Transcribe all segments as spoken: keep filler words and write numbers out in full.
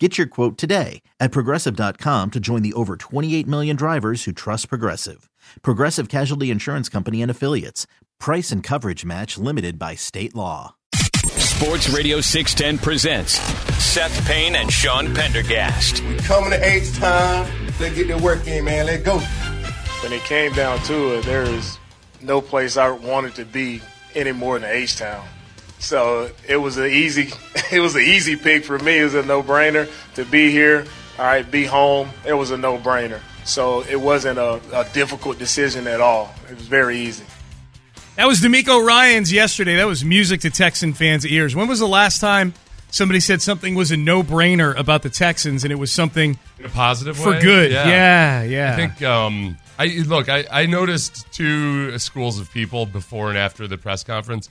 Get your quote today at Progressive dot com to join the over twenty-eight million drivers who trust Progressive. Progressive Casualty Insurance Company and Affiliates. Price and coverage match limited by state law. Sports Radio six ten presents Seth Payne and Sean Pendergast. We coming to H time. Let's get the work in, man. Let's go. When it came down to it, there is no place I wanted to be any more than H Town. So it was an easy, it was an easy pick for me. It was a no-brainer to be here. All right, be home. It was a no-brainer. So it wasn't a, a difficult decision at all. It was very easy. That was DeMeco Ryans yesterday. That was music to Texan fans' ears. When was the last time somebody said something was a no-brainer about the Texans and it was something in a positive for way? Good? Yeah, yeah. yeah. I think. Um, I look. I, I noticed two schools of people before and after the press conference.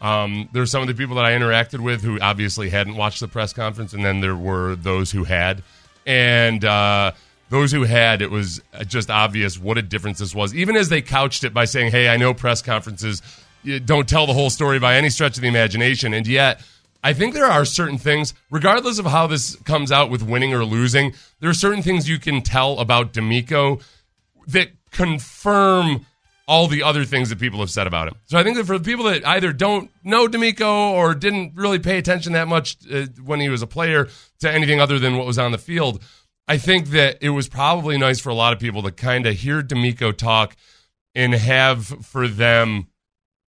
Um, there were some of the people that I interacted with who obviously hadn't watched the press conference, and then there were those who had. And uh, those who had, it was just obvious what a difference this was. Even as they couched it by saying, hey, I know press conferences don't tell the whole story by any stretch of the imagination. And yet, I think there are certain things, regardless of how this comes out with winning or losing, there are certain things you can tell about DeMeco that confirm all the other things that people have said about him. So I think that for the people that either don't know DeMeco or didn't really pay attention that much uh, when he was a player to anything other than what was on the field, I think that it was probably nice for a lot of people to kind of hear DeMeco talk and have for them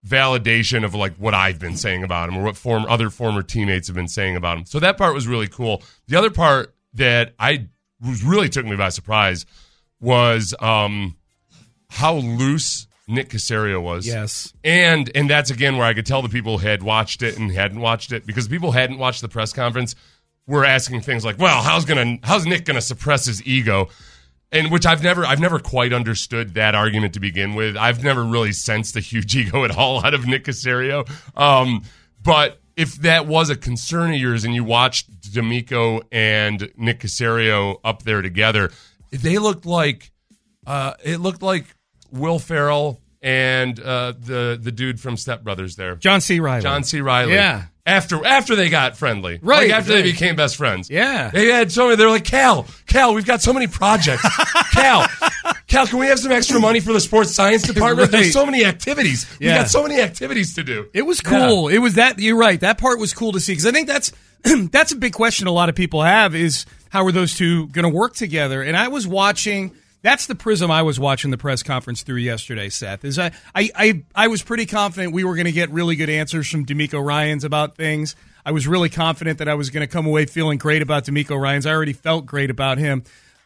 validation of like what I've been saying about him or what form other former teammates have been saying about him. So that part was really cool. The other part that I was really took me by surprise was um, how loose Nick Caserio was. Yes. And and that's, again, where I could tell the people who had watched it and hadn't watched it, because people who hadn't watched the press conference were asking things like, well, how's gonna how's Nick going to suppress his ego? And which I've never I've never quite understood that argument to begin with. I've never really sensed a huge ego at all out of Nick Caserio. Um, but if that was a concern of yours and you watched DeMeco and Nick Caserio up there together, they looked like uh, it looked like Will Ferrell and uh, the the dude from Step Brothers there. John C. Reilly. John C. Reilly. Yeah. After after they got friendly. Right. Like after right. they became best friends. Yeah. They had so many, they were like, Cal, Cal, we've got so many projects. Cal, Cal, can we have some extra money for the sports science department? Right. There's so many activities. Yeah. We've got so many activities to do. It was cool. Yeah. It was that, you're right. That part was cool to see. Because I think that's that's a big question a lot of people have is how are those two going to work together? And I was watching... That's the prism I was watching the press conference through yesterday, Seth. Is I I, I, I was pretty confident we were going to get really good answers from DeMeco Ryans about things. I was really confident that I was going to come away feeling great about DeMeco Ryans. I already felt great about him.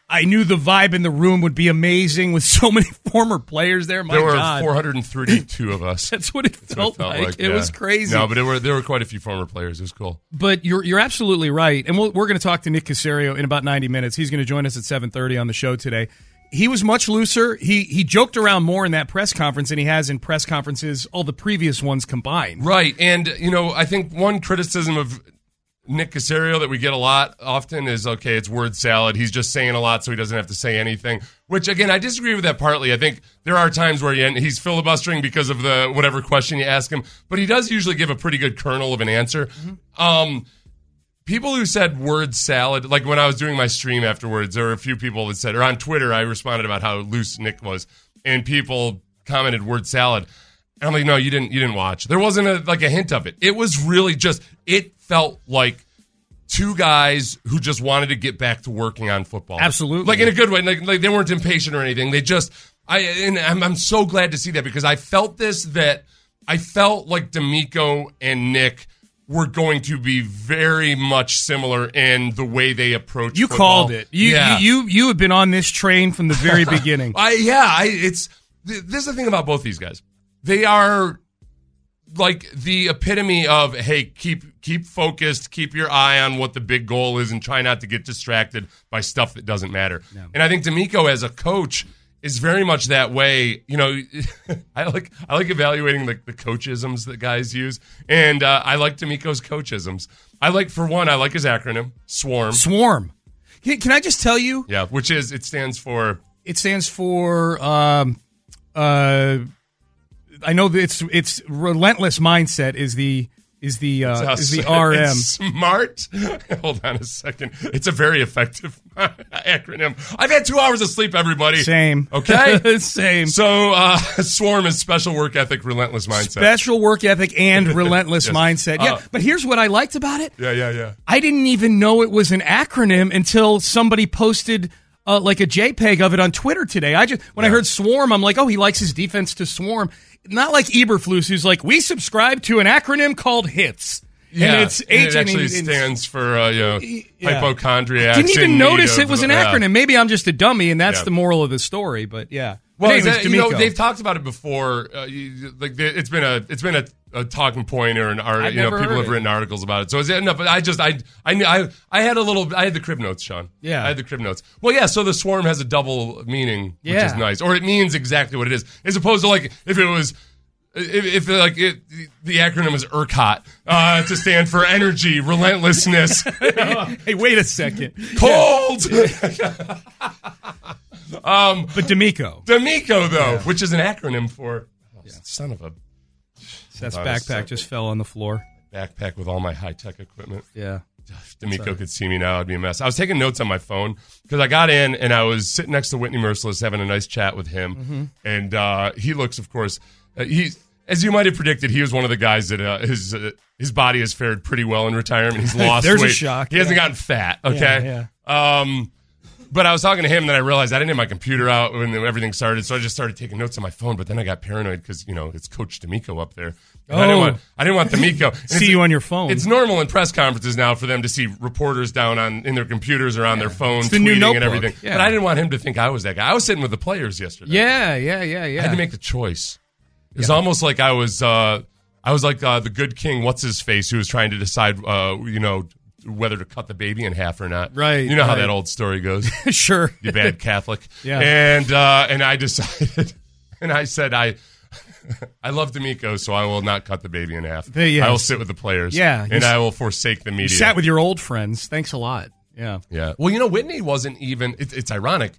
I knew the vibe in the room would be amazing with so many former players there. My there were God. four hundred thirty-two of us. That's what it felt, what it felt like. like. It yeah. was crazy. No, but it were, there were quite a few former players. It was cool. But you're you're absolutely right. And we'll, we're going to talk to Nick Caserio in about ninety minutes. He's going to join us at seven thirty on the show today. He was much looser. He he joked around more in that press conference than he has in press conferences, all the previous ones combined. Right. And, you know, I think one criticism of Nick Caserio that we get a lot often is, okay, it's word salad. He's just saying a lot so he doesn't have to say anything, which, again, I disagree with that partly. I think there are times where he, he's filibustering because of the whatever question you ask him, but he does usually give a pretty good kernel of an answer. Mm-hmm. Um, people who said word salad, like when I was doing my stream afterwards, there were a few people that said, or on Twitter, I responded about how loose Nick was, and people commented word salad. And I'm like, no, you didn't. You didn't watch. There wasn't a, like a hint of it. It was really just. It felt like two guys who just wanted to get back to working on football. Absolutely, like in a good way. Like, like they weren't impatient or anything. They just. I and I'm, I'm so glad to see that because I felt this that I felt like DeMeco and Nick were going to be very much similar in the way they approach. You football. Called it. You, yeah. you you you have been on this train from the very beginning. I yeah. I it's th- this is the thing about both these guys. They are like the epitome of, hey, keep keep focused, keep your eye on what the big goal is, and try not to get distracted by stuff that doesn't matter. No. And I think DeMeco as a coach is very much that way. You know, I like I like evaluating the, the coachisms that guys use, and uh, I like DeMeco's coachisms. I like, for one, I like his acronym, SWARM. SWARM. Can, can I just tell you? Yeah, which is, it stands for? It stands for... Um, uh, I know that it's it's relentless mindset is the is the uh, is the R M. It's smart. Hold on a second. It's a very effective acronym. I've had two hours of sleep, everybody. Same. Okay. Same. So uh, SWARM is special work ethic, relentless mindset. Special work ethic and relentless yes. mindset. Yeah. Uh, but here's what I liked about it. Yeah, yeah, yeah. I didn't even know it was an acronym until somebody posted. Uh, like a JPEG of it on Twitter today. I just when yeah. I heard SWARM, I'm like, oh, he likes his defense to swarm. Not like Eberflus, who's like, we subscribe to an acronym called HITS. Yeah, and it's and H- it actually and, and, stands for uh, you know yeah. hypochondriacs. I didn't even notice of, it was an acronym. Yeah. Maybe I'm just a dummy, and that's yeah. the moral of the story. But yeah, well, anyways, that, you know, they've talked about it before. Uh, you, like it's been a it's been a, a talking point or an art. You know, people have it. written articles about it. So it's enough. But I just I I I I had a little. I had the crib notes, Sean. Yeah, I had the crib notes. Well, yeah. So the SWARM has a double meaning, which yeah. is nice, or it means exactly what it is, as opposed to like if it was. If, if like it, the acronym is ERCOT uh, to stand for energy, relentlessness. Hey, wait a second. Cold. Yeah. um, but DeMeco, DeMeco though, yeah. which is an acronym for oh, yeah. son of a. Seth's backpack just fell on the floor. Backpack with all my high tech equipment. Yeah. If DeMeco could see me now, I'd be a mess. I was taking notes on my phone because I got in and I was sitting next to Whitney Mercilus having a nice chat with him, mm-hmm. and uh, he looks, of course. Uh, he, as you might have predicted, he was one of the guys that uh, his uh, his body has fared pretty well in retirement. He's lost There's weight. There's a shock. He yeah. hasn't gotten fat, okay? Yeah, yeah. Um, but I was talking to him, and then I realized I didn't have my computer out when everything started, so I just started taking notes on my phone, but then I got paranoid because, you know, it's Coach DeMeco up there. Oh. I didn't want, I didn't want DeMeco. see you on your phone. It's normal in press conferences now for them to see reporters down on in their computers or on yeah. their phones the tweeting and everything. Yeah. But I didn't want him to think I was that guy. I was sitting with the players yesterday. Yeah, yeah, yeah, yeah. I had to make the choice. It was yeah. almost like I was, uh, I was like uh, the good king, what's his face, who was trying to decide, uh, you know, whether to cut the baby in half or not. Right. You know right. how that old story goes. Sure. You bad Catholic. Yeah. And uh, and I decided, and I said, I, I love DeMeco, so I will not cut the baby in half. They, yes. I will sit with the players. Yeah. And s- I will forsake the media. You sat with your old friends. Thanks a lot. Yeah. Yeah. Well, you know, Whitney wasn't even. It, it's ironic.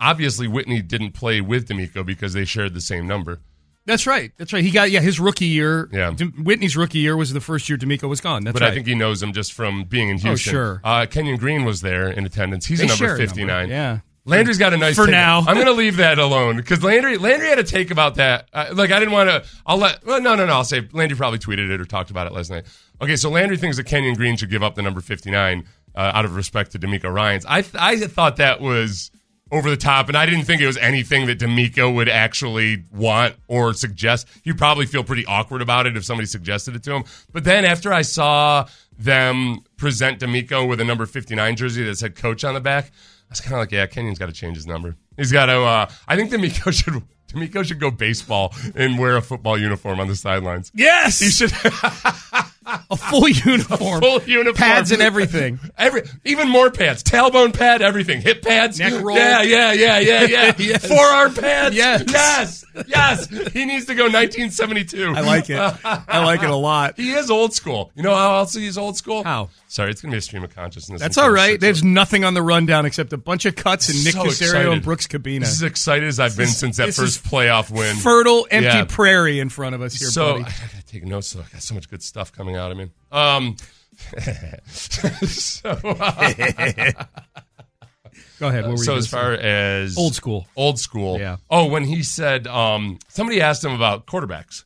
Obviously, Whitney didn't play with DeMeco because they shared the same number. That's right. That's right. He got, yeah, his rookie year. Yeah. Whitney's rookie year was the first year DeMeco was gone. That's but right. But I think he knows him just from being in Houston. Oh, sure. Uh, Kenyon Green was there in attendance. He's they a number fifty-nine. Number. Yeah. Landry's got a nice For take. now. I'm going to leave that alone because Landry Landry had a take about that. Uh, like, I didn't want to. I'll let. Well, no, no, no. I'll say Landry probably tweeted it or talked about it last night. Okay, so Landry thinks that Kenyon Green should give up the number fifty-nine uh, out of respect to DeMeco Ryans. I th- I thought that was. Over the top, and I didn't think it was anything that DeMeco would actually want or suggest. He'd probably feel pretty awkward about it if somebody suggested it to him. But then after I saw them present DeMeco with a number fifty-nine jersey that said coach on the back, I was kind of like, yeah, Kenyon's got to change his number. He's got to, uh, I think DeMeco should. DeMeco should go baseball and wear a football uniform on the sidelines. Yes! He should. A full uniform. A full uniform. Pads and everything. Every, even more pads. Tailbone pad, everything. Hip pads. Neck roll. Yeah, yeah, yeah, yeah, yeah. Yes. Forearm pads. Yes. Yes. Yes. He needs to go nineteen seventy-two. I like it. I like it a lot. He is old school. You know how else he's old school? How? Sorry, it's going to be a stream of consciousness. That's all right. There's nothing on the rundown except a bunch of cuts and Nick Caserio and Brooks Cabina. This is as excited as I've been since that first playoff win. Fertile, empty yeah. prairie in front of us here, so, buddy. I got to take notes. So I got so much good stuff coming out of me. Um, so, uh, Go ahead. What were so you as far say? as... Old school. Old school. Yeah. Oh, when he said... Um, somebody asked him about quarterbacks.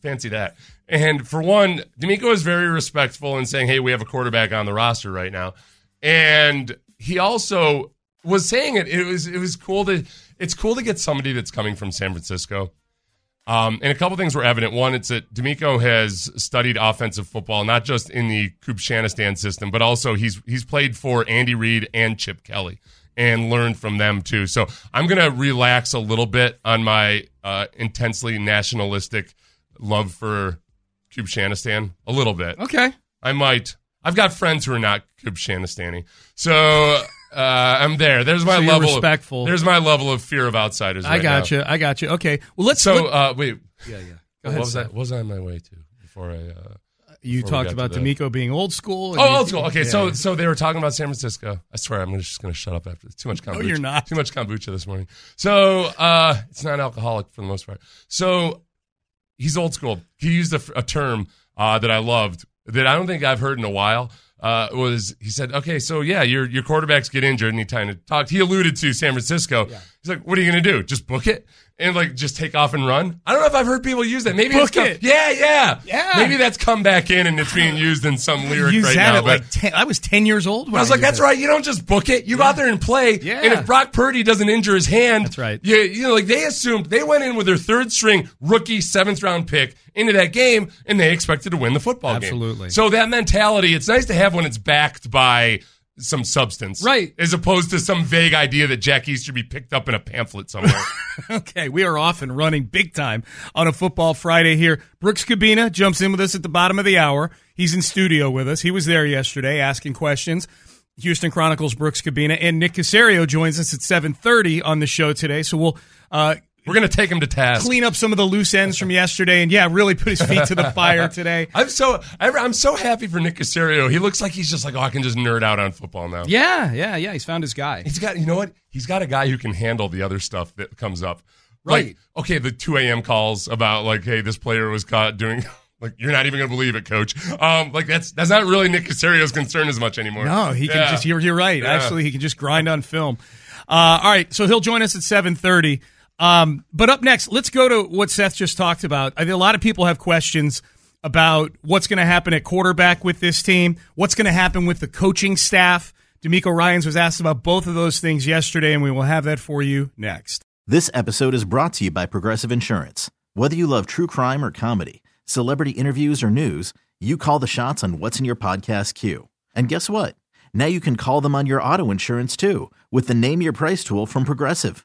Fancy that. And for one, DeMeco is very respectful in saying, hey, we have a quarterback on the roster right now. And he also was saying it. It was it was cool to it's cool to get somebody that's coming from San Francisco. Um, and a couple things were evident. One, it's that DeMeco has studied offensive football, not just in the Kubiak-Shanahan system, but also he's he's played for Andy Reid and Chip Kelly and learned from them too. So I'm going to relax a little bit on my uh, intensely nationalistic love for Kubiak-Shanahan a little bit. Okay. I might. I've got friends who are not Kubiak-Shanahan-y. So uh, I'm there. There's my so level respectful. Of, there's my level of fear of outsiders. I right got now. you. I got you. Okay. Well, let's. So let, uh, wait. Yeah, yeah. Go ahead, what was I, what was I on my way to before I? Uh, you before talked about DeMeco being old school. And oh, old school. Okay. Yeah. So so they were talking about San Francisco. I swear I'm just going to shut up after this. Too much kombucha. No, you're not. Too much kombucha this morning. So uh, it's not alcoholic for the most part. So. He's old school. He used a, a term uh, that I loved that I don't think I've heard in a while. Uh, was he said, "Okay, so yeah, your your quarterbacks get injured," and he kind of talked. He alluded to San Francisco. Yeah. He's like, "What are you going to do? Just book it and like just take off and run?" I don't know if I've heard people use that. Maybe book it's come, it. Yeah, yeah, yeah. Maybe that's come back in and it's being used in some lyric use right that now. At but like ten, I was ten years old. When I was I like, "That's that. Right. You don't just book it. You yeah. go out there and play." Yeah. And if Brock Purdy doesn't injure his hand, that's right. You, you know, like they assumed they went in with their third string rookie seventh round pick into that game and they expected to win the football Absolutely. game. Absolutely. So that mentality, it's nice to have when it's backed by some substance, right? As opposed to some vague idea that Jack East should be picked up in a pamphlet somewhere. Okay, we are off and running big time on a Football Friday here. Brooks Cabina jumps in with us at the bottom of the hour. He's in studio with us. He was there yesterday asking questions. Houston Chronicle's Brooks Cabina and Nick Caserio joins us at seven thirty on the show today. So we'll uh, we're going to take him to task, clean up some of the loose ends from yesterday, and yeah, really put his feet to the fire today. I'm so I'm so happy for Nick Caserio. He looks like he's just like, oh, I can just nerd out on football now. Yeah, yeah, yeah. He's found his guy. He's got, you know what? He's got a guy who can handle the other stuff that comes up. Right. Like, okay, the two a.m. calls about like, hey, this player was caught doing. Like, you're not even going to believe it, Coach. Um, like, that's that's not really Nick Caserio's concern as much anymore. No, he can yeah. just. You're, you're right. Yeah. Actually, he can just grind on film. Uh, all right, so he'll join us at seven thirty. Um, but up next, let's go to what Seth just talked about. I think a lot of people have questions about what's going to happen at quarterback with this team, what's going to happen with the coaching staff. DeMeco Ryans was asked about both of those things yesterday, and we will have that for you next. This episode is brought to you by Progressive Insurance. Whether you love true crime or comedy, celebrity interviews or news, you call the shots on what's in your podcast queue. And guess what? Now you can call them on your auto insurance too with the Name Your Price tool from Progressive.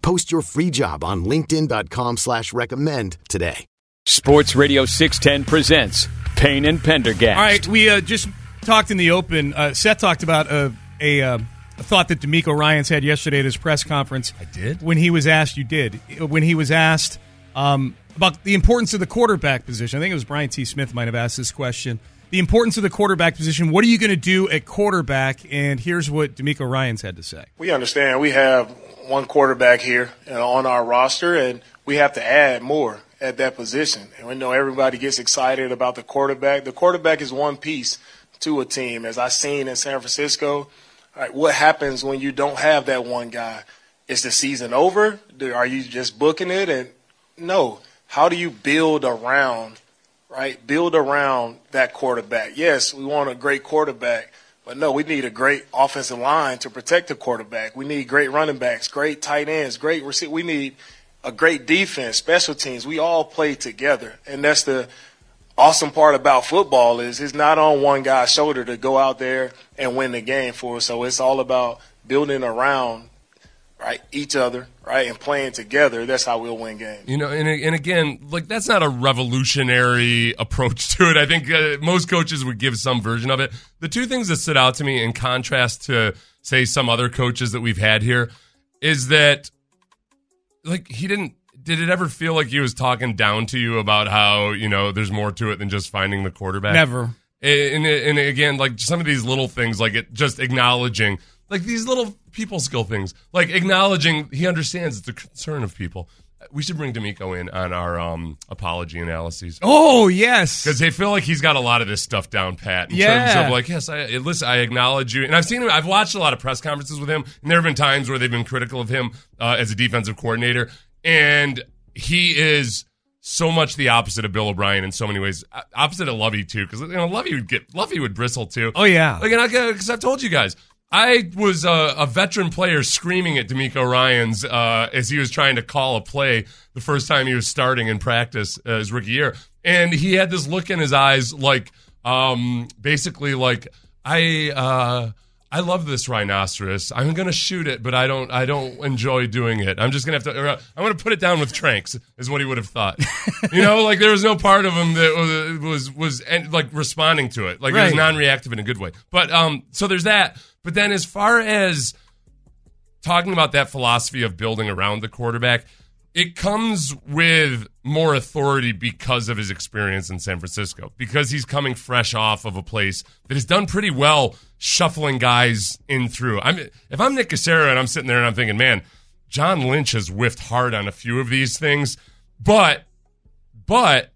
Post your free job on linkedin.com slash recommend today. Sports Radio six ten presents Payne and Pendergast. All right, we uh, just talked in the open. Uh, Seth talked about uh, a, uh, a thought that DeMeco Ryans had yesterday at his press conference. I did? When he was asked, you did. When he was asked um, about the importance of the quarterback position. I think it was Brian T. Smith might have asked this question. The importance of the quarterback position. What are you going to do at quarterback? And here's what DeMeco Ryans had to say. We understand we have one quarterback here on our roster, and we have to add more at that position. And we know everybody gets excited about the quarterback. The quarterback is one piece to a team. As I seen in San Francisco, all right, what happens when you don't have that one guy? Is the season over? Are you just booking it? And no. How do you build around Right, build around that quarterback? Yes, we want a great quarterback, but no, we need a great offensive line to protect the quarterback. We need great running backs, great tight ends, great receivers. We need a great defense, special teams. We all play together, and that's the awesome part about football is it's not on one guy's shoulder to go out there and win the game for us. So it's all about building around right each other, right, and playing together. That's how we'll win games. You know, and, and again, like, that's not a revolutionary approach to it. I think uh, most coaches would give some version of it. The two things that stood out to me in contrast to, say, some other coaches that we've had here is that, like, he didn't did it ever feel like he was talking down to you about how, you know, there's more to it than just finding the quarterback? Never. And, and, and again, like, some of these little things, like it just acknowledging, like, these little people skill things, like acknowledging he understands it's a concern of people. We should bring DeMeco in on our um, apology analyses. Oh, yes. Because they feel like he's got a lot of this stuff down pat in yeah. terms of, like, yes, I listen, I acknowledge you. And I've seen him, I've watched a lot of press conferences with him, and there have been times where they've been critical of him uh, as a defensive coordinator. And he is so much the opposite of Bill O'Brien in so many ways. O- opposite of Lovey, too, because, you know, Lovey would get, Lovey would bristle, too. Oh, yeah. Like, and I, because I've told you guys, I was a, a veteran player screaming at DeMeco Ryans uh, as he was trying to call a play the first time he was starting in practice uh, his rookie year. And he had this look in his eyes like, um, basically like, I uh, I love this rhinoceros. I'm going to shoot it, but I don't I don't enjoy doing it. I'm just going to have to, I'm going to put it down with tranks, is what he would have thought. You know, like, there was no part of him that was, was, was like, responding to it. Like, right. It was non-reactive in a good way. But, um, so there's that. But then as far as talking about that philosophy of building around the quarterback, it comes with more authority because of his experience in San Francisco, because he's coming fresh off of a place that has done pretty well shuffling guys in through. I'm, if I'm Nick Caserio and I'm sitting there and I'm thinking, man, John Lynch has whiffed hard on a few of these things, but but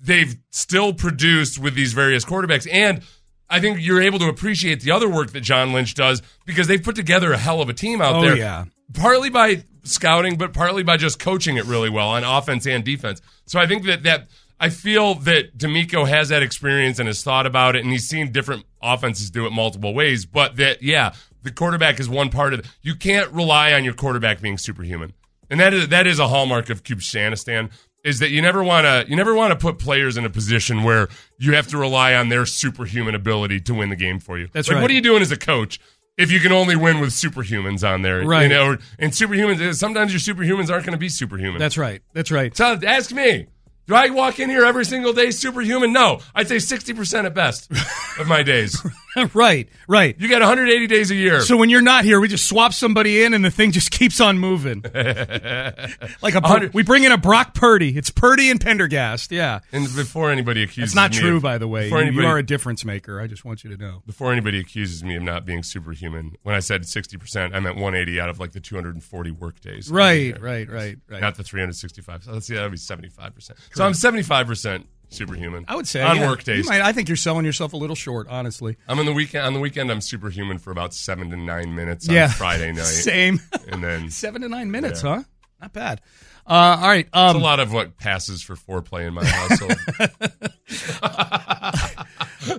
they've still produced with these various quarterbacks. And I think you're able to appreciate the other work that John Lynch does because they've put together a hell of a team out oh, there. Yeah. Partly by scouting, but partly by just coaching it really well on offense and defense. So I think that, that I feel that DeMeco has that experience and has thought about it, and he's seen different offenses do it multiple ways. But that, yeah, the quarterback is one part of it. You can't rely on your quarterback being superhuman. And that is that is a hallmark of Kubiak-Shanahan. Is that you never want to you never want to put players in a position where you have to rely on their superhuman ability to win the game for you. That's like, right. What are you doing as a coach if you can only win with superhumans on there? Right. You know, and superhumans, sometimes your superhumans aren't going to be superhuman. That's right. That's right. So ask me, do I walk in here every single day superhuman? No, I'd say sixty percent at best of my days. Right, right. You got one hundred eighty days a year. So when you're not here, we just swap somebody in and the thing just keeps on moving. Like a we bring in a Brock Purdy. It's Purdy and Pendergast, yeah. And before anybody accuses me. It's not true, of, by the way. You, anybody, you are a difference maker. I just want you to know. Before anybody accuses me of not being superhuman, when I said sixty percent, I meant one hundred eighty out of like the two hundred forty work days. Right, right, right, right. Not the three hundred sixty-five. So let's see, that would be seventy-five percent. Correct. So I'm seventy-five percent. Superhuman. I would say on yeah, work days. You might, I think you're selling yourself a little short, honestly. I'm on the weekend. On the weekend, I'm superhuman for about seven to nine minutes on yeah, Friday night. Same. And then seven to nine minutes, yeah. Huh? Not bad. Uh, all right. Um, That's a lot of what passes for foreplay in my household.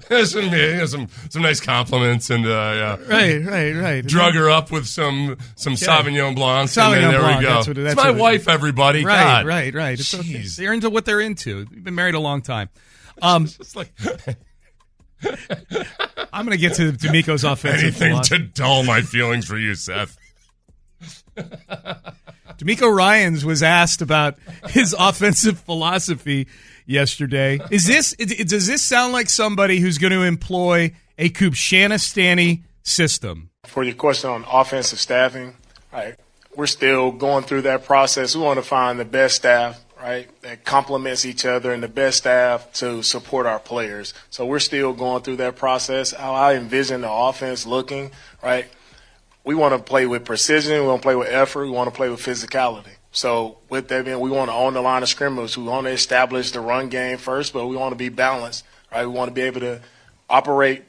There's some, you know, some some nice compliments and uh, yeah. right, right, right. Drug her up with some some yeah. Sauvignon Blancs, Sauvignon and then there Blanc, we go. That's what, that's it's my wife, it everybody. Right, God. right, right. It's okay. They're into what they're into. They've been married a long time. Um, it's just like I'm going to get to DeMeco's offensive. Anything philosophy. To dull my feelings for you, Seth. DeMeco Ryans was asked about his offensive philosophy yesterday. Is this does this sound like somebody who's going to employ a Kubiak-Shanahan system? For your question on offensive staffing, right, we're still going through that process. We want to find the best staff, right, that complements each other and the best staff to support our players. So we're still going through that process. How I envision the offense looking, right? We want to play with precision. We want to play with effort. We want to play with physicality. So with that being, we want to own the line of scrimmage. We want to establish the run game first, but we want to be balanced, right? We want to be able to operate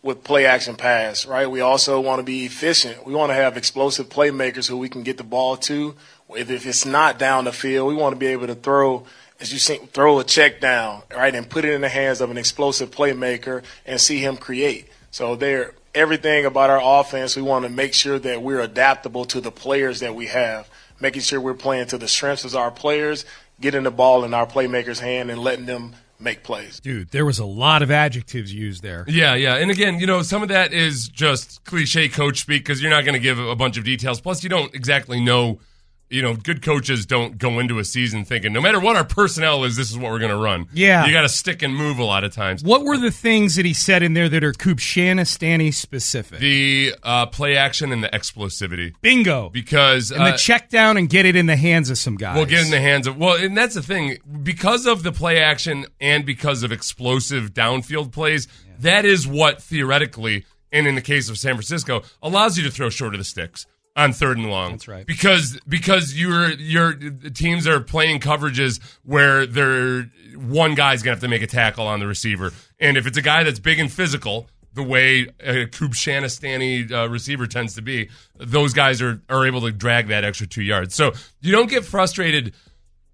with play action pass, right? We also want to be efficient. We want to have explosive playmakers who we can get the ball to. If, if it's not down the field, we want to be able to throw, as you see, throw a check down, right, and put it in the hands of an explosive playmaker and see him create. So they're everything about our offense, we want to make sure that we're adaptable to the players that we have, making sure we're playing to the strengths of our players, getting the ball in our playmakers' hand and letting them make plays. Dude, there was a lot of adjectives used there. Yeah, yeah. And again, you know, some of that is just cliche coach speak because you're not going to give a bunch of details. Plus, you don't exactly know, you know, good coaches don't go into a season thinking, no matter what our personnel is, this is what we're going to run. Yeah. You got to stick and move a lot of times. What were the things that he said in there that are Kubiak-Shanahan specific? The uh, play action and the explosivity. Bingo. Because and uh, the check down and get it in the hands of some guys. Well, get in the hands of, well, and that's the thing. Because of the play action and because of explosive downfield plays, yeah. that is what theoretically, and in the case of San Francisco, allows you to throw short of the sticks. On third and long. That's right. Because because your your teams are playing coverages where they're one guy's going to have to make a tackle on the receiver. And if it's a guy that's big and physical, the way a Kubiak-Shanahan uh, receiver tends to be, those guys are, are able to drag that extra two yards. So you don't get frustrated.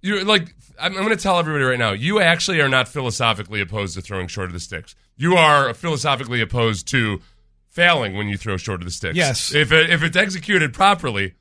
You're like I'm, I'm going to tell everybody right now, you actually are not philosophically opposed to throwing short of the sticks. You are philosophically opposed to failing when you throw short of the sticks. Yes. If it, if it's executed properly,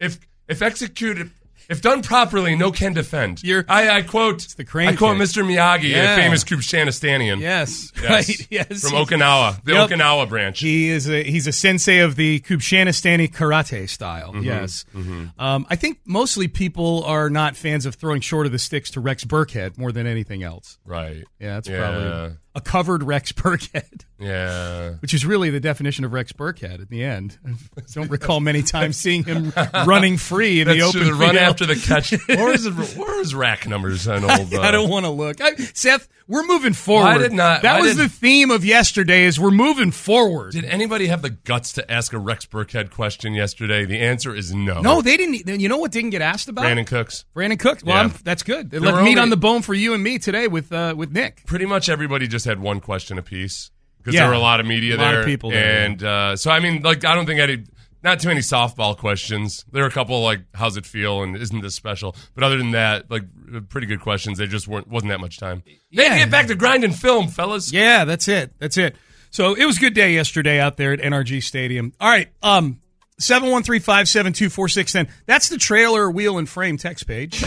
if if executed, if done properly, no can defend. You're, I, I quote. It's the crane I quote kick. Mister Miyagi, yeah. a famous Kubiak-Shanahan. Yes. Yes. Right. Yes. From Okinawa, the yep. Okinawa branch. He is a he's a sensei of the Kubiak-Shanahan karate style. Mm-hmm. Yes. Mm-hmm. Um, I think mostly people are not fans of throwing short of the sticks to Rex Burkhead more than anything else. Right. Yeah. That's yeah. probably. A covered Rex Burkhead. Yeah. Which is really the definition of Rex Burkhead at the end. I don't recall many times seeing him running free in That's the open field. Run after the catch. Where is, where is rack numbers on old... Uh... I, I don't want to look. I, Seth, we're moving forward. Well, I did not. That I was didn't... the theme of yesterday is we're moving forward. Did anybody have the guts to ask a Rex Burkhead question yesterday? The answer is no. No, they didn't. You know what didn't get asked about? Brandon Cooks. Brandon Cooks. Well, yeah. I'm, that's good. They there left meat only... on the bone for you and me today with uh, with Nick. Pretty much everybody just had one question apiece because yeah. there were a lot of media a lot there, of people there, and uh, so I mean, like I don't think I did not too many softball questions. There were a couple like how's it feel and isn't this special, but other than that, like pretty good questions. They just weren't wasn't that much time. They yeah. get back to grind and film, fellas. Yeah, that's it. That's it. So it was a good day yesterday out there at N R G Stadium. All right, um, seven one three five seven two four six ten. That's the trailer wheel and frame text page.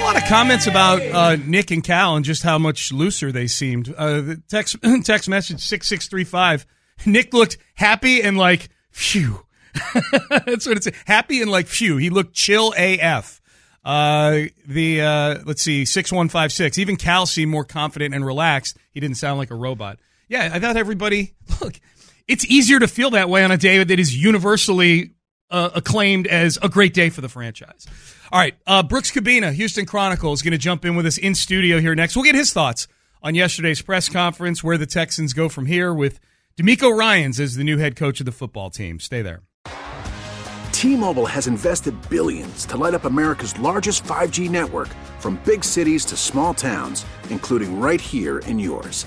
A lot of comments about uh, Nick and Cal and just how much looser they seemed. Uh, the text text message six six three five. Nick looked happy and like, phew. That's what it said. Happy and like, phew. He looked chill A F. Uh, the uh, let's see, six one five six. Even Cal seemed more confident and relaxed. He didn't sound like a robot. Yeah, I thought everybody, look, it's easier to feel that way on a day that is universally Uh, acclaimed as a great day for the franchise. All right, uh, Brooks Cabina, Houston Chronicle, is going to jump in with us in studio here next. We'll get his thoughts on yesterday's press conference, where the Texans go from here with DeMeco Ryans as the new head coach of the football team. Stay there. T-Mobile has invested billions to light up America's largest five G network from big cities to small towns, including right here in yours.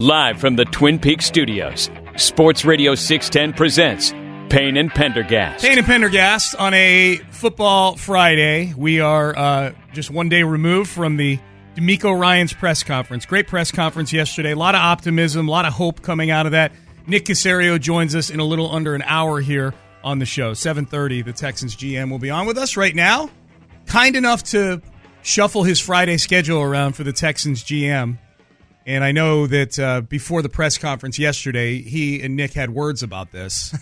Live from the Twin Peaks studios, Sports Radio six ten presents Payne and Pendergast. Payne and Pendergast on a football Friday. We are uh, just one day removed from the DeMeco Ryans press conference. Great press conference yesterday. A lot of optimism, a lot of hope coming out of that. Nick Caserio joins us in a little under an hour here on the show. seven thirty, the Texans G M will be on with us right now. Kind enough to shuffle his Friday schedule around for the Texans G M. And I know that uh, before the press conference yesterday, he and Nick had words about this.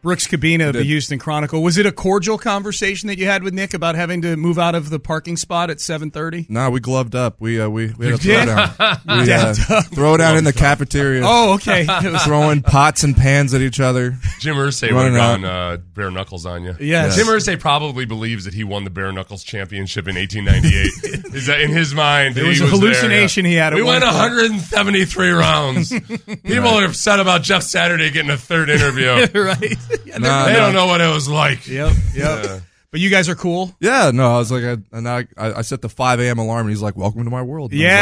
Brooks Cabina of the Houston Chronicle. Was it a cordial conversation that you had with Nick about having to move out of the parking spot at seven thirty? No, nah, we gloved up. We uh, we, we had a throwdown. We uh, throwdown in the cafeteria. Oh, okay. It was throwing pots and pans at each other. Jim Irsay would have gone uh, bare knuckles on you. Yes. Yes. Jim Irsay probably believes that he won the bare knuckles championship in eighteen ninety-eight. Is that in his mind? It was he a was hallucination there, yeah. he had. At we went point. one hundred seventy-three rounds. People right. are upset about Jeff Saturday getting a third interview. Right. Yeah, nah, they no. don't know what it was like. Yep, yep. Yeah. But you guys are cool. Yeah, no, I was like, I, and I, I set the five a.m. alarm, and he's like, "Welcome to my world." Yeah, like,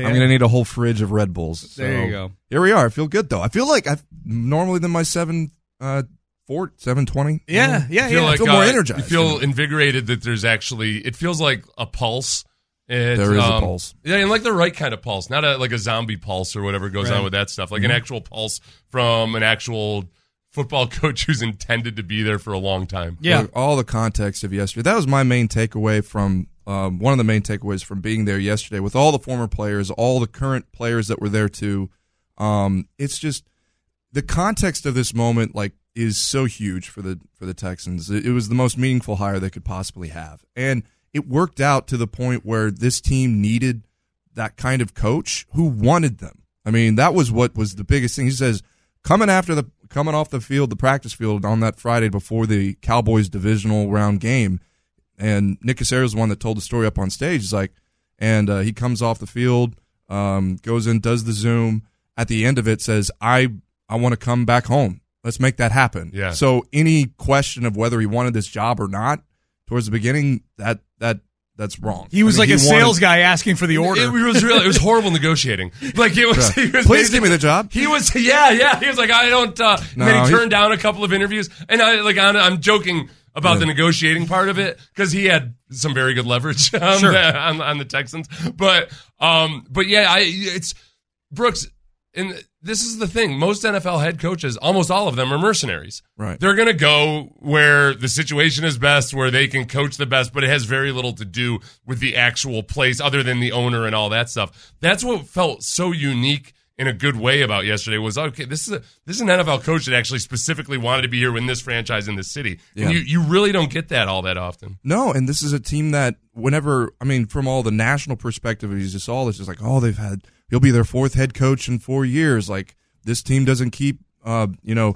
yeah, I'm gonna need a whole fridge of Red Bulls. There so, you go. Here we are. I feel good though. I feel like I normally than my seven, uh, four, seven twenty. Yeah, yeah, yeah. I feel, yeah. Like, I feel uh, more energized. You feel and, invigorated that there's actually. It feels like a pulse. It, there is um, a pulse. Yeah, and like the right kind of pulse, not a, like a zombie pulse or whatever goes right. on with that stuff. Like mm-hmm. an actual pulse from an actual football coach who's intended to be there for a long time. Yeah. Like all the context of yesterday. That was my main takeaway from um, one of the main takeaways from being there yesterday with all the former players, all the current players that were there too. Um, it's just the context of this moment like is so huge for the for the Texans. It, it was the most meaningful hire they could possibly have. And it worked out to the point where this team needed that kind of coach who wanted them. I mean, that was what was the biggest thing. He says, coming after the coming off the field, the practice field on that Friday before the Cowboys divisional round game, and Nick Caserio's the one that told the story up on stage. He's like, and uh, he comes off the field, um, goes in, does the Zoom. At the end of it, says, "I I want to come back home. Let's make that happen." Yeah. So any question of whether he wanted this job or not towards the beginning, that that. That's wrong. He was I mean, like he a wanted, sales guy asking for the order. It, it was really, it was horrible negotiating. Like it was. Yeah. He was Please give me the job. He was, yeah, yeah. He was like, I don't. Uh, no, and then he turned down a couple of interviews, and I like, I'm, I'm joking about yeah. the negotiating part of it because he had some very good leverage um, sure. on, on the Texans. But, um, but yeah, I it's Brooks, and this is the thing. Most N F L head coaches, almost all of them, are mercenaries. Right. They're going to go where the situation is best, where they can coach the best, but it has very little to do with the actual place other than the owner and all that stuff. That's what felt so unique in a good way about yesterday was, okay, this is a, this is an N F L coach that actually specifically wanted to be here in this franchise in this city. Yeah. And you, you really don't get that all that often. No, and this is a team that whenever, I mean, from all the national perspective, you just all this is like, oh, they've had, he'll be their fourth head coach in four years. Like, this team doesn't keep, uh, you know,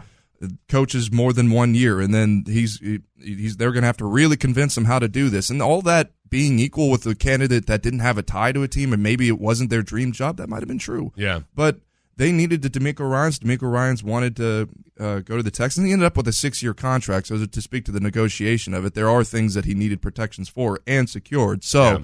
coaches more than one year. And then he's, he, he's they're going to have to really convince them how to do this. And all that being equal with a candidate that didn't have a tie to a team and maybe it wasn't their dream job, that might have been true. Yeah. But they needed the DeMeco Ryans. DeMeco Ryans wanted to uh, go to the Texans. He ended up with a six-year contract. So to speak to the negotiation of it, there are things that he needed protections for and secured. So yeah.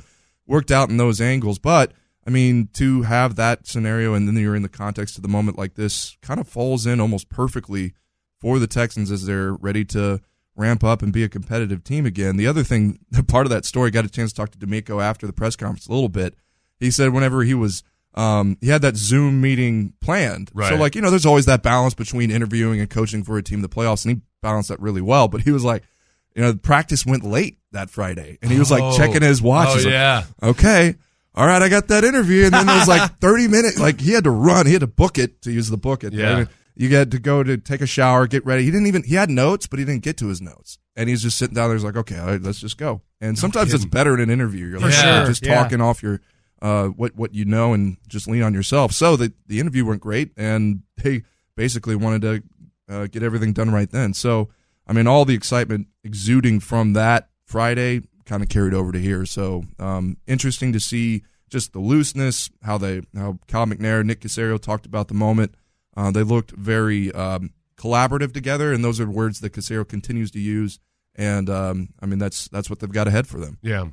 worked out in those angles. But, I mean, to have that scenario and then you're in the context of the moment like this kind of falls in almost perfectly for the Texans as they're ready to ramp up and be a competitive team again. The other thing, part of that story, got a chance to talk to DeMeco after the press conference a little bit. He said whenever he was, um, he had that Zoom meeting planned. Right. So, like, you know, there's always that balance between interviewing and coaching for a team, the playoffs, and he balanced that really well. But he was like, you know, practice went late that Friday, and he was like oh. checking his watch. Oh, He's yeah. Like, okay. All right, I got that interview, and then there was like thirty minutes. Like he had to run, he had to book it to use the book it. Yeah, you had to go to take a shower, get ready. He didn't even he had notes, but he didn't get to his notes, and he's just sitting down there. He's like, okay, all right, let's just go. And sometimes no it's better in an interview. You're like, yeah. you're just yeah. talking off your uh, what what you know, and just lean on yourself. So the the interview went great, and they basically wanted to uh, get everything done right then. So I mean, all the excitement exuding from that Friday kind of carried over to here. So um, interesting to see just the looseness, how they, how Cal McNair, Nick Caserio talked about the moment. Uh, they looked very um, collaborative together, and those are words that Caserio continues to use. And um, I mean, that's that's what they've got ahead for them. Yeah.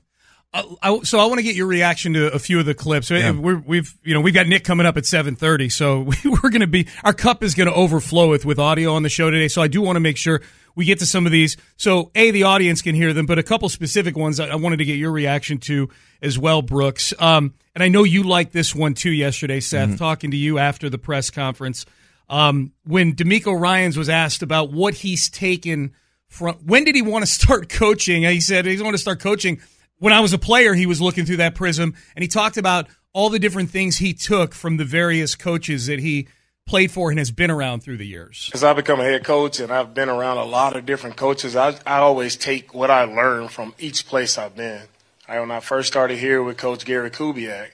Uh, I, so I want to get your reaction to a few of the clips. Yeah. We're, we've, you know, we've got Nick coming up at seven thirty, so we, we're going to be our cup is going to overflow with with audio on the show today. So I do want to make sure we get to some of these, so A, the audience can hear them, but a couple specific ones I wanted to get your reaction to as well, Brooks. Um, and I know you liked this one too yesterday, Seth, mm-hmm. talking to you after the press conference. Um, when DeMeco Ryans was asked about what he's taken from, when did he want to start coaching? He said he's going to start coaching. When I was a player, he was looking through that prism, and he talked about all the different things he took from the various coaches that he played for and has been around through the years. As I've become a head coach and I've been around a lot of different coaches, I, I always take what I learned from each place I've been. I, when I first started here with Coach Gary Kubiak,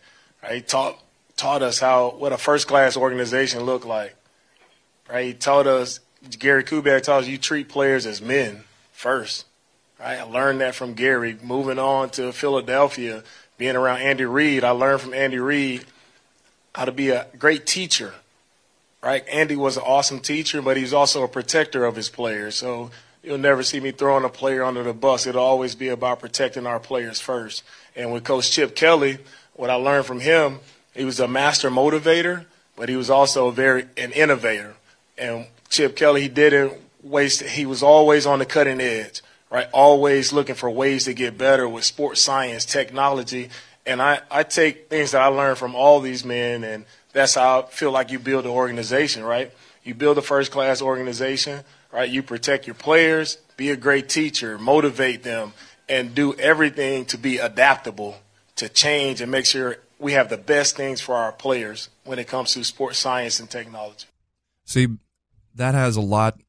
right, he taught taught us how what a first-class organization looked like. Right, he taught us, Gary Kubiak taught us, you treat players as men first. Right, I learned that from Gary. Moving on to Philadelphia, being around Andy Reid, I learned from Andy Reid how to be a great teacher. Right, Andy was an awesome teacher, but he's also a protector of his players. So you'll never see me throwing a player under the bus. It'll always be about protecting our players first. And with Coach Chip Kelly, what I learned from him, he was a master motivator, but he was also a very an innovator. And Chip Kelly, he didn't waste. He was always on the cutting edge, right? Always looking for ways to get better with sports science, technology, and I, I take things that I learned from all these men, and that's how I feel like you build an organization, right? You build a first-class organization, right? You protect your players, be a great teacher, motivate them, and do everything to be adaptable, to change, and make sure we have the best things for our players when it comes to sports science and technology. See, that has a lot,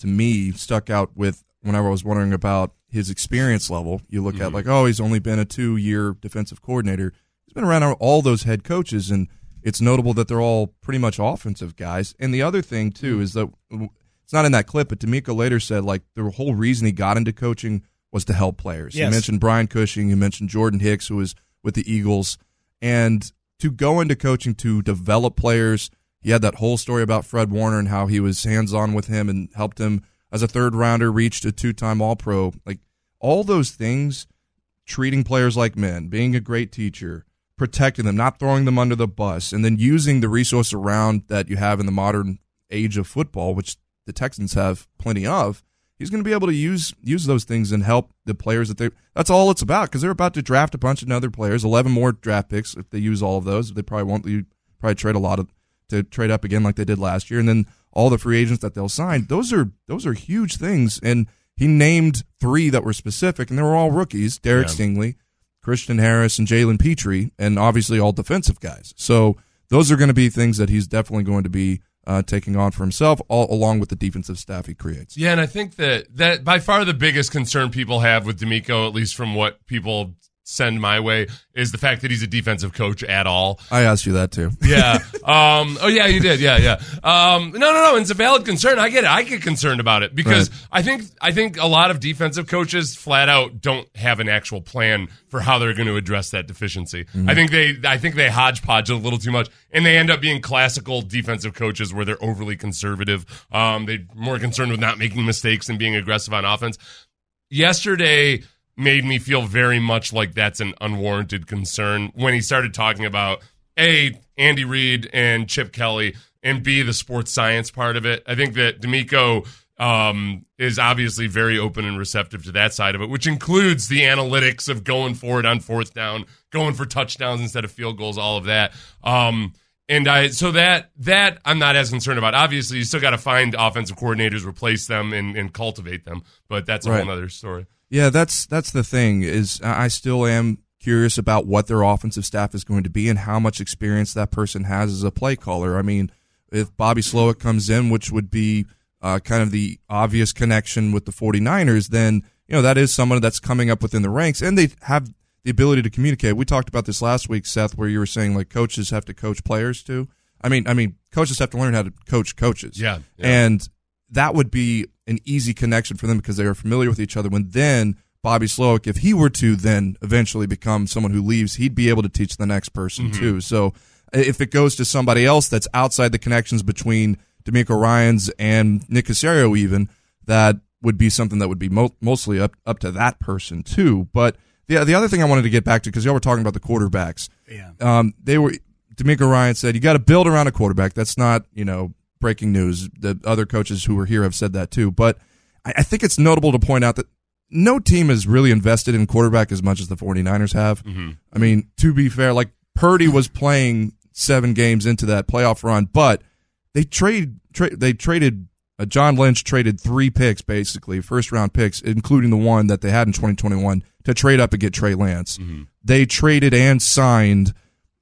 to me, stuck out with whenever I was wondering about his experience level. You look mm-hmm. at like, oh, he's only been a two-year defensive coordinator. He's been around all those head coaches, and it's notable that they're all pretty much offensive guys. And the other thing, too, is that it's not in that clip, but DeMeco later said, like, the whole reason he got into coaching was to help players. Yes. He mentioned Brian Cushing. He mentioned Jordan Hicks, who was with the Eagles. And to go into coaching to develop players, he had that whole story about Fred Warner and how he was hands-on with him and helped him as a third-rounder reached a two-time All-Pro. Like, all those things, treating players like men, being a great teacher, protecting them, not throwing them under the bus, and then using the resource around that you have in the modern age of football, which the Texans have plenty of. He's going to be able to use use those things and help the players that they. That's all it's about, because they're about to draft a bunch of other players, eleven more draft picks if they use all of those. They probably won't. You probably trade a lot of to trade up again like they did last year, and then all the free agents that they'll sign. Those are those are huge things. And he named three that were specific, and they were all rookies: Derek yeah. Stingley, Christian Harris, and Jalen Pitre, and obviously all defensive guys. So those are going to be things that he's definitely going to be uh, taking on for himself, all along with the defensive staff he creates. Yeah, and I think that, that by far the biggest concern people have with DeMeco, at least from what people send my way, is the fact that he's a defensive coach at all. I asked you that too. Yeah. Um, oh, yeah, you did. Yeah, yeah. Um, no, no, no. It's a valid concern. I get it. I get concerned about it because right. I think I think a lot of defensive coaches flat out don't have an actual plan for how they're going to address that deficiency. Mm-hmm. I think they I think they hodgepodge a little too much, and they end up being classical defensive coaches where they're overly conservative. Um, they're more concerned with not making mistakes and being aggressive on offense. Yesterday made me feel very much like that's an unwarranted concern when he started talking about, A, Andy Reid and Chip Kelly, and B, the sports science part of it. I think that DeMeco um, is obviously very open and receptive to that side of it, which includes the analytics of going for it on fourth down, going for touchdowns instead of field goals, all of that. Um, And I so that that I'm not as concerned about. Obviously, you still got to find offensive coordinators, replace them, and, and cultivate them. But that's a right. whole other story. Yeah, that's that's the thing is I still am curious about what their offensive staff is going to be and how much experience that person has as a play caller. I mean, if Bobby Slowick comes in, which would be uh, kind of the obvious connection with the 49ers, then you know that is someone that's coming up within the ranks, and they have the ability to communicate. We talked about this last week, Seth, where you were saying like coaches have to coach players too. I mean, I mean, coaches have to learn how to coach coaches. Yeah, yeah. And that would be an easy connection for them because they are familiar with each other. When then Bobby Slowick, if he were to then eventually become someone who leaves, he'd be able to teach the next person mm-hmm. too. So if it goes to somebody else that's outside the connections between DeMeco Ryans and Nick Caserio, even that would be something that would be mo- mostly up up to that person too. But The the other thing I wanted to get back to, because y'all were talking about the quarterbacks. Yeah. Um, they were DeMeco Ryans said you got to build around a quarterback. That's not, you know, breaking news. The other coaches who were here have said that too. But I, I think it's notable to point out that no team is really invested in quarterback as much as the 49ers have. Mm-hmm. I mean, to be fair, like Purdy was playing seven games into that playoff run, but they trade tra- they traded uh, John Lynch traded three picks basically, first round picks, including the one that they had in twenty twenty-one. To trade up and get Trey Lance. Mm-hmm. They traded and signed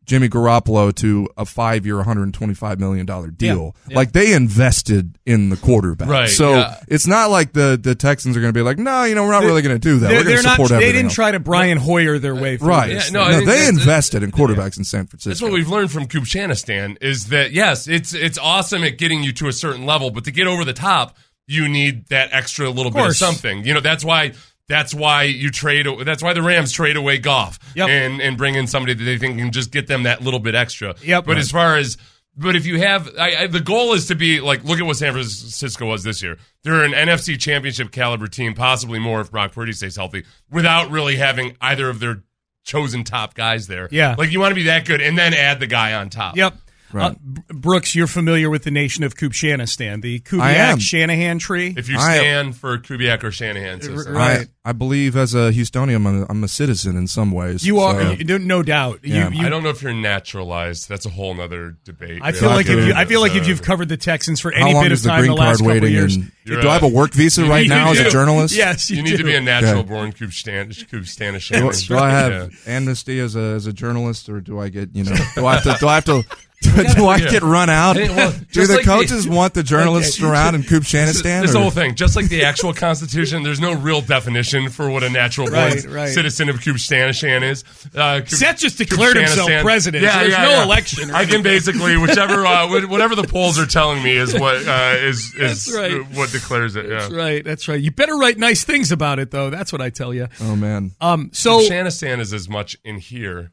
Jimmy Garoppolo to a five-year, one hundred twenty-five million dollars deal. Yeah, yeah. Like, they invested in the quarterback. Right, so yeah. It's not like the, the Texans are going to be like, no, you know, we're not they're, really going to do that. We're going to support not, everything. They didn't else. try to Brian Hoyer their way through right. this. Yeah, no, no, they that's, invested that's, in quarterbacks yeah. in San Francisco. That's what we've learned from Kubiak-Shanahan is that, yes, it's it's awesome at getting you to a certain level, but to get over the top, you need that extra little of bit of something. You know, that's why... That's why you trade. That's why the Rams trade away Goff yep. and and bring in somebody that they think can just get them that little bit extra. Yep. But right. as far as but if you have I, I, the goal is to be like look at what San Francisco was this year. They're an N F C Championship caliber team, possibly more if Brock Purdy stays healthy, without really having either of their chosen top guys there. Yeah. Like you want to be that good and then add the guy on top. Yep. Right. Uh, Brooks, you're familiar with the nation of Kubiak-Shanahan, the Kubiak-Shanahan tree. If you stand for Kubiak or Shanahan, system. Right? I, I believe as a Houstonian, I'm a, I'm a citizen in some ways. You are, so. no doubt. Yeah. You, you, I don't know if you're naturalized. That's a whole other debate. I feel yeah. like if you, I feel like if you've covered the Texans for any bit of time the, the last couple of years, in, do I have a work visa right now do. as a journalist? Yes, you, you need do. to be a natural-born okay. Kubiak-Shanahan. Do I have amnesty as a as a journalist, or do I get you know? Do I have to? Do I have to? Do, do I yeah. get run out? Well, do the like coaches the, want the journalists okay. around in Kubiak-Shanahan? This or? Whole thing, just like the actual Constitution, there's no real definition for what a natural-born right, right. citizen of Kubiak-Shanahan is. Uh, Kub- Seth just declared himself president. Yeah, so there's yeah, no yeah. election. I can basically whichever uh, whatever the polls are telling me is what uh, is is right. what declares it. Yeah. That's right. That's right. You better write nice things about it, though. That's what I tell you. Oh man. Um. So Kubiak-Shanahan is as much in here.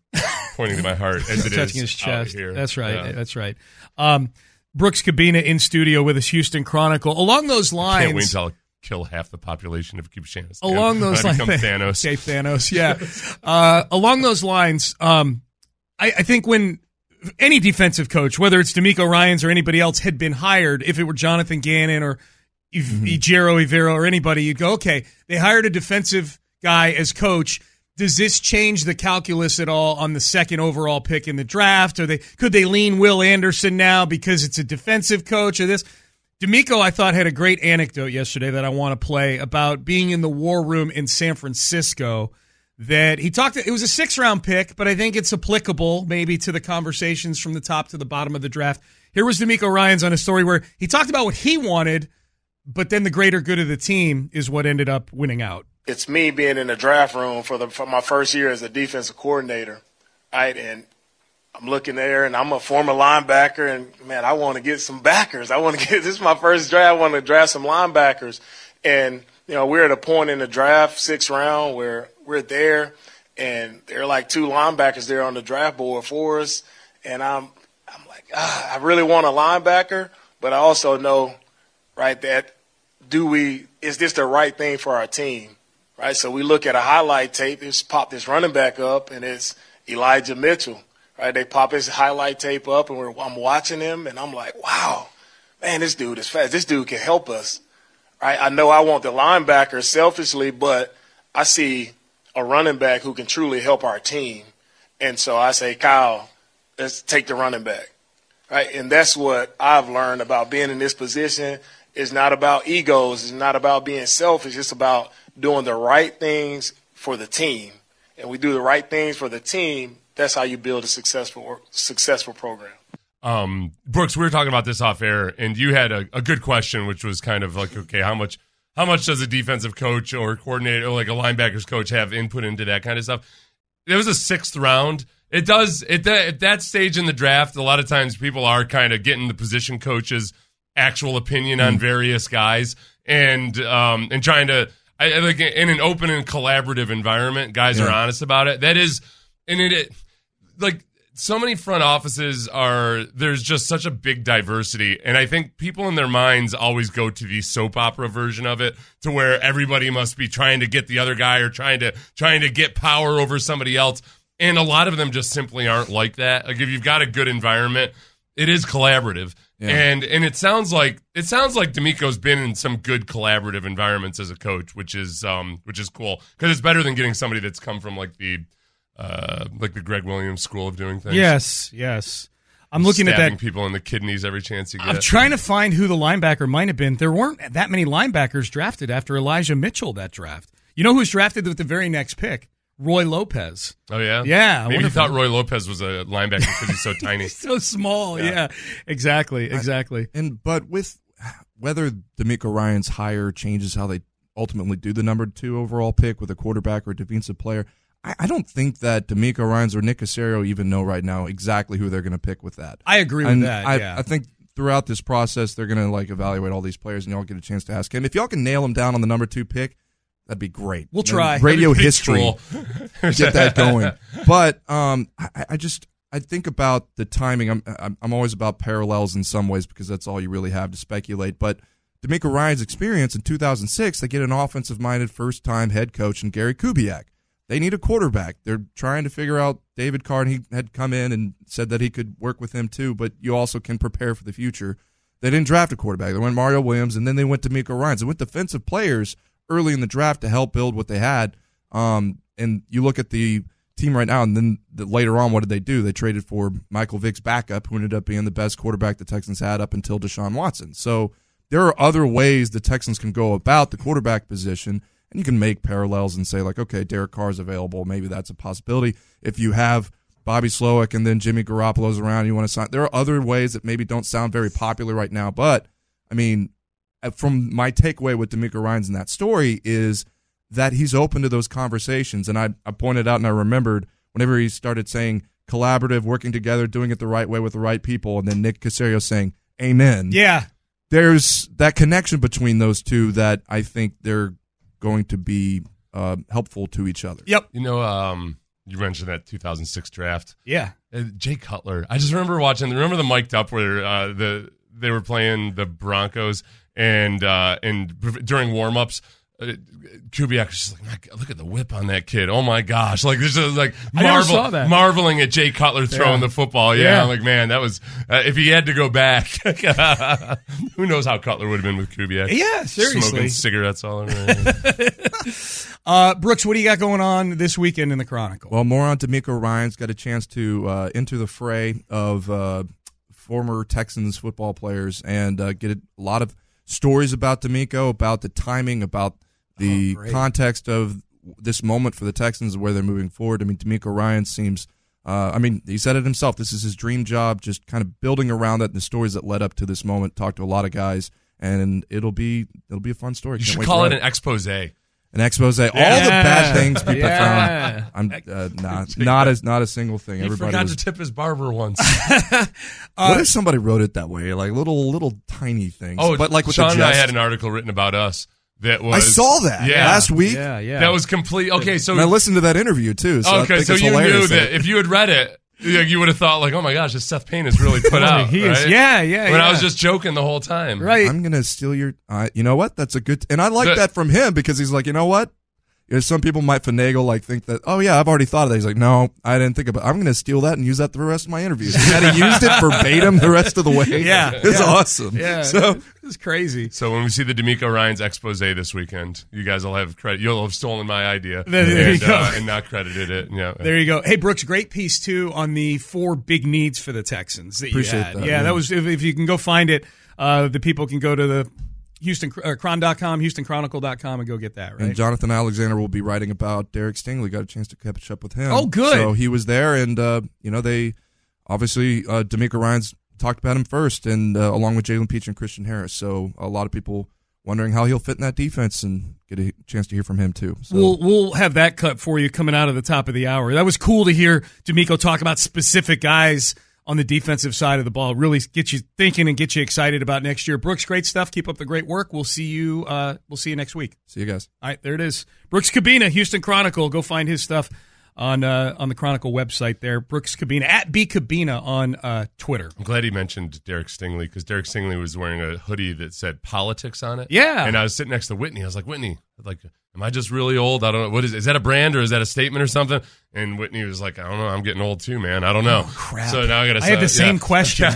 Pointing to my heart as it touching is his chest. Here. That's right. Yeah. That's right. Um, Brooks Cabina in studio with us, Houston Chronicle. Along those lines, I can't wait until I kill half the population of Kubiak-Shanahan. Along those lines, Thanos. Okay, Thanos. Yeah. uh, along those lines, um, I, I think when any defensive coach, whether it's DeMeco Ryans or anybody else, had been hired, if it were Jonathan Gannon or Ejiro Evero or anybody, you'd go, okay, they hired a defensive guy as coach. Does this change the calculus at all on the second overall pick in the draft? Or they could they lean Will Anderson now because it's a defensive coach or this? DeMeco, I thought, had a great anecdote yesterday that I want to play about being in the war room in San Francisco. That he talked, it was a six-round pick, but I think it's applicable maybe to the conversations from the top to the bottom of the draft. Here was DeMeco Ryans on a story where he talked about what he wanted, but then the greater good of the team is what ended up winning out. It's me being in the draft room for, the, for my first year as a defensive coordinator, right? And I'm looking there, and I'm a former linebacker, and, man, I want to get some backers. I want to get – this is my first draft. I want to draft some linebackers. And, you know, we're at a point in the draft, sixth round, where we're there, and there are like two linebackers there on the draft board for us. And I'm I'm like, ah, I really want a linebacker, but I also know, right, that do we – is this the right thing for our team? Right, so we look at a highlight tape. They just pop this running back up, and it's Elijah Mitchell. Right, they pop his highlight tape up, and we're, I'm watching him, and I'm like, wow, man, this dude is fast. This dude can help us. Right, I know I want the linebacker selfishly, but I see a running back who can truly help our team. And so I say, Kyle, let's take the running back. right? And that's what I've learned about being in this position. It's not about egos. It's not about being selfish. It's about doing the right things for the team. And we do the right things for the team. That's how you build a successful successful program. Um, Brooks, we were talking about this off air, and you had a, a good question, which was kind of like, okay, how much how much does a defensive coach or coordinator or like a linebacker's coach have input into that kind of stuff? It was a sixth round. It does at that, at that stage in the draft, a lot of times people are kind of getting the position coaches' actual opinion on various guys, and um, and trying to I, I like in an open and collaborative environment, guys yeah. are honest about it. That is, and it. it Like, so many front offices are, there's just such a big diversity. And I think people in their minds always go to the soap opera version of it, to where everybody must be trying to get the other guy or trying to trying to get power over somebody else. And a lot of them just simply aren't like that. Like, if you've got a good environment, it is collaborative. Yeah. And and it sounds like it sounds like DeMeco's been in some good collaborative environments as a coach, which is um which is cool, because it's better than getting somebody that's come from like the Uh, like the Greg Williams school of doing things. Yes, yes. I'm looking Stabbing at that. People in the kidneys every chance you get. I'm trying to find who the linebacker might have been. There weren't that many linebackers drafted after Elijah Mitchell that draft. You know who's drafted with the very next pick? Roy Lopez. Oh, yeah? Yeah. Maybe you thought Roy Lopez was a linebacker because he's so tiny. He's so small, yeah. yeah. Exactly, exactly. I, and But with whether DeMeco Ryans' hire changes how they ultimately do the number two overall pick with a quarterback or a defensive player, I don't think that DeMeco Ryans or Nick Caserio even know right now exactly who they're going to pick with that. I agree with and that, I, yeah. I think throughout this process, they're going to like evaluate all these players, and y'all get a chance to ask him. If y'all can nail him down on the number two pick, that'd be great. We'll you know, try. Radio history. Cool. Get that going. But um, I, I just I think about the timing. I'm, I'm I'm always about parallels in some ways, because that's all you really have to speculate. But DeMeco Ryans' experience in two thousand six, they get an offensive-minded first-time head coach in Gary Kubiak. They need a quarterback. They're trying to figure out David Carr, and he had come in and said that he could work with him too, but you also can prepare for the future. They didn't draft a quarterback. They went Mario Williams, and then they went DeMeco Ryans. They went defensive players early in the draft to help build what they had. Um, and you look at the team right now, and then the, later on, what did they do? They traded for Michael Vick's backup, who ended up being the best quarterback the Texans had up until Deshaun Watson. So there are other ways the Texans can go about the quarterback position. And you can make parallels and say, like, okay, Derek Carr's available. Maybe that's a possibility. If you have Bobby Slowick and then Jimmy Garoppolo's around, you want to sign. There are other ways that maybe don't sound very popular right now. But, I mean, from my takeaway with DeMeco Ryans in that story is that he's open to those conversations. And I, I pointed out and I remembered whenever he started saying collaborative, working together, doing it the right way with the right people, and then Nick Caserio saying, amen. Yeah. There's that connection between those two that I think they're going to be uh, helpful to each other. Yep. You know, um, you mentioned that two thousand six draft. Yeah. Uh, Jay Cutler. I just remember watching. Remember the mic'd up where uh, the they were playing the Broncos, and uh, and during warmups, uh, Kubiak was just like, my God, look at the whip on that kid. Oh my gosh! Like this is like marvel, marveling at Jay Cutler throwing yeah. the football. Yeah, yeah. I'm like, man, that was uh, if he had to go back, who knows how Cutler would have been with Kubiak? Yeah, seriously, smoking cigarettes all over. uh, Brooks, what do you got going on this weekend in the Chronicle? Well, more on DeMeco Ryans. Got a chance to uh, enter the fray of uh, former Texans football players and uh, get a lot of stories about DeMeco, about the timing, about the oh, context of this moment for the Texans, where they're moving forward. I mean, DeMeco Ryans seems, uh, I mean, he said it himself, this is his dream job, just kind of building around that and the stories that led up to this moment. Talked to a lot of guys, and it'll be it'll be a fun story. You Can't should call it an expose. An expose. Yeah. All the bad things people yeah. found. I'm uh, nah, not as not a single thing. He Everybody forgot was, to tip his barber once. uh, what if somebody wrote it that way? Like little little tiny things. Oh, but like with Sean the and I had an article written about us. That was, I saw that yeah, last week. Yeah, yeah. That was complete. Okay, so and I listened to that interview too. So okay, I think so it's you knew that if you had read it, you would have thought like, "Oh my gosh, this Seth Payne is really put out." He right? is, yeah, yeah. But yeah. I was just joking the whole time. Right. I'm gonna steal your. Uh, you know what? That's a good. T- and I like the, that from him because he's like, you know what? You know, some people might finagle, like think that, oh yeah, I've already thought of that. He's like, no, I didn't think about it. I'm going to steal that and use that the rest of my interviews. He had he used it verbatim the rest of the way. Yeah, it's yeah. awesome. Yeah, so it's crazy. So when we see the DeMeco Ryans expose this weekend, you guys will have credit. You'll have stolen my idea there, there and, uh, and not credited it. Yeah, there you go. Hey Brooks, great piece too on the four big needs for the Texans that Appreciate you had. That, yeah, man. That was if, if you can go find it, uh, the people can go to the. Houston Cron dot com, Houston Chronicle dot com, and go get that, right? And Jonathan Alexander will be writing about Derek Stingley. Got a chance to catch up with him. Oh, good. So he was there, and, uh, you know, they obviously, uh, DeMeco Ryans talked about him first, and uh, along with Jalen Pitre and Christian Harris. So a lot of people wondering how he'll fit in that defense and get a chance to hear from him, too. So. We'll, we'll have that cut for you coming out of the top of the hour. That was cool to hear DeMeco talk about specific guys on the defensive side of the ball. Really get you thinking and get you excited about next year. Brooks, great stuff. Keep up the great work. We'll see you uh, We'll see you next week. See you guys. All right, there it is. Brooks Cabina, Houston Chronicle. Go find his stuff on uh, on the Chronicle website there. Brooks Cabina, at B Cabina on uh, Twitter. I'm glad he mentioned Derek Stingley because Derek Stingley was wearing a hoodie that said politics on it. Yeah. And I was sitting next to Whitney. I was like, Whitney, like, am I just really old? I don't know. What is, is that a brand or is that a statement or something? And Whitney was like, I don't know. I'm getting old too, man. I don't know. Oh, crap. So now I got to say, I have the same yeah. question.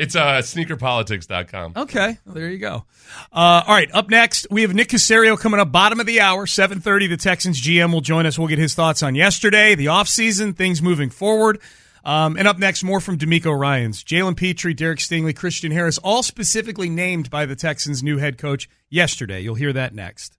It's uh, sneaker politics dot com. Okay. Well, there you go. Uh, all right. Up next, we have Nick Caserio coming up bottom of the hour, seven thirty. The Texans G M will join us. We'll get his thoughts on yesterday, the offseason, things moving forward. Um, and up next, more from DeMeco Ryans, Jalen Pitre, Derek Stingley, Christian Harris, all specifically named by the Texans' new head coach yesterday. You'll hear that next.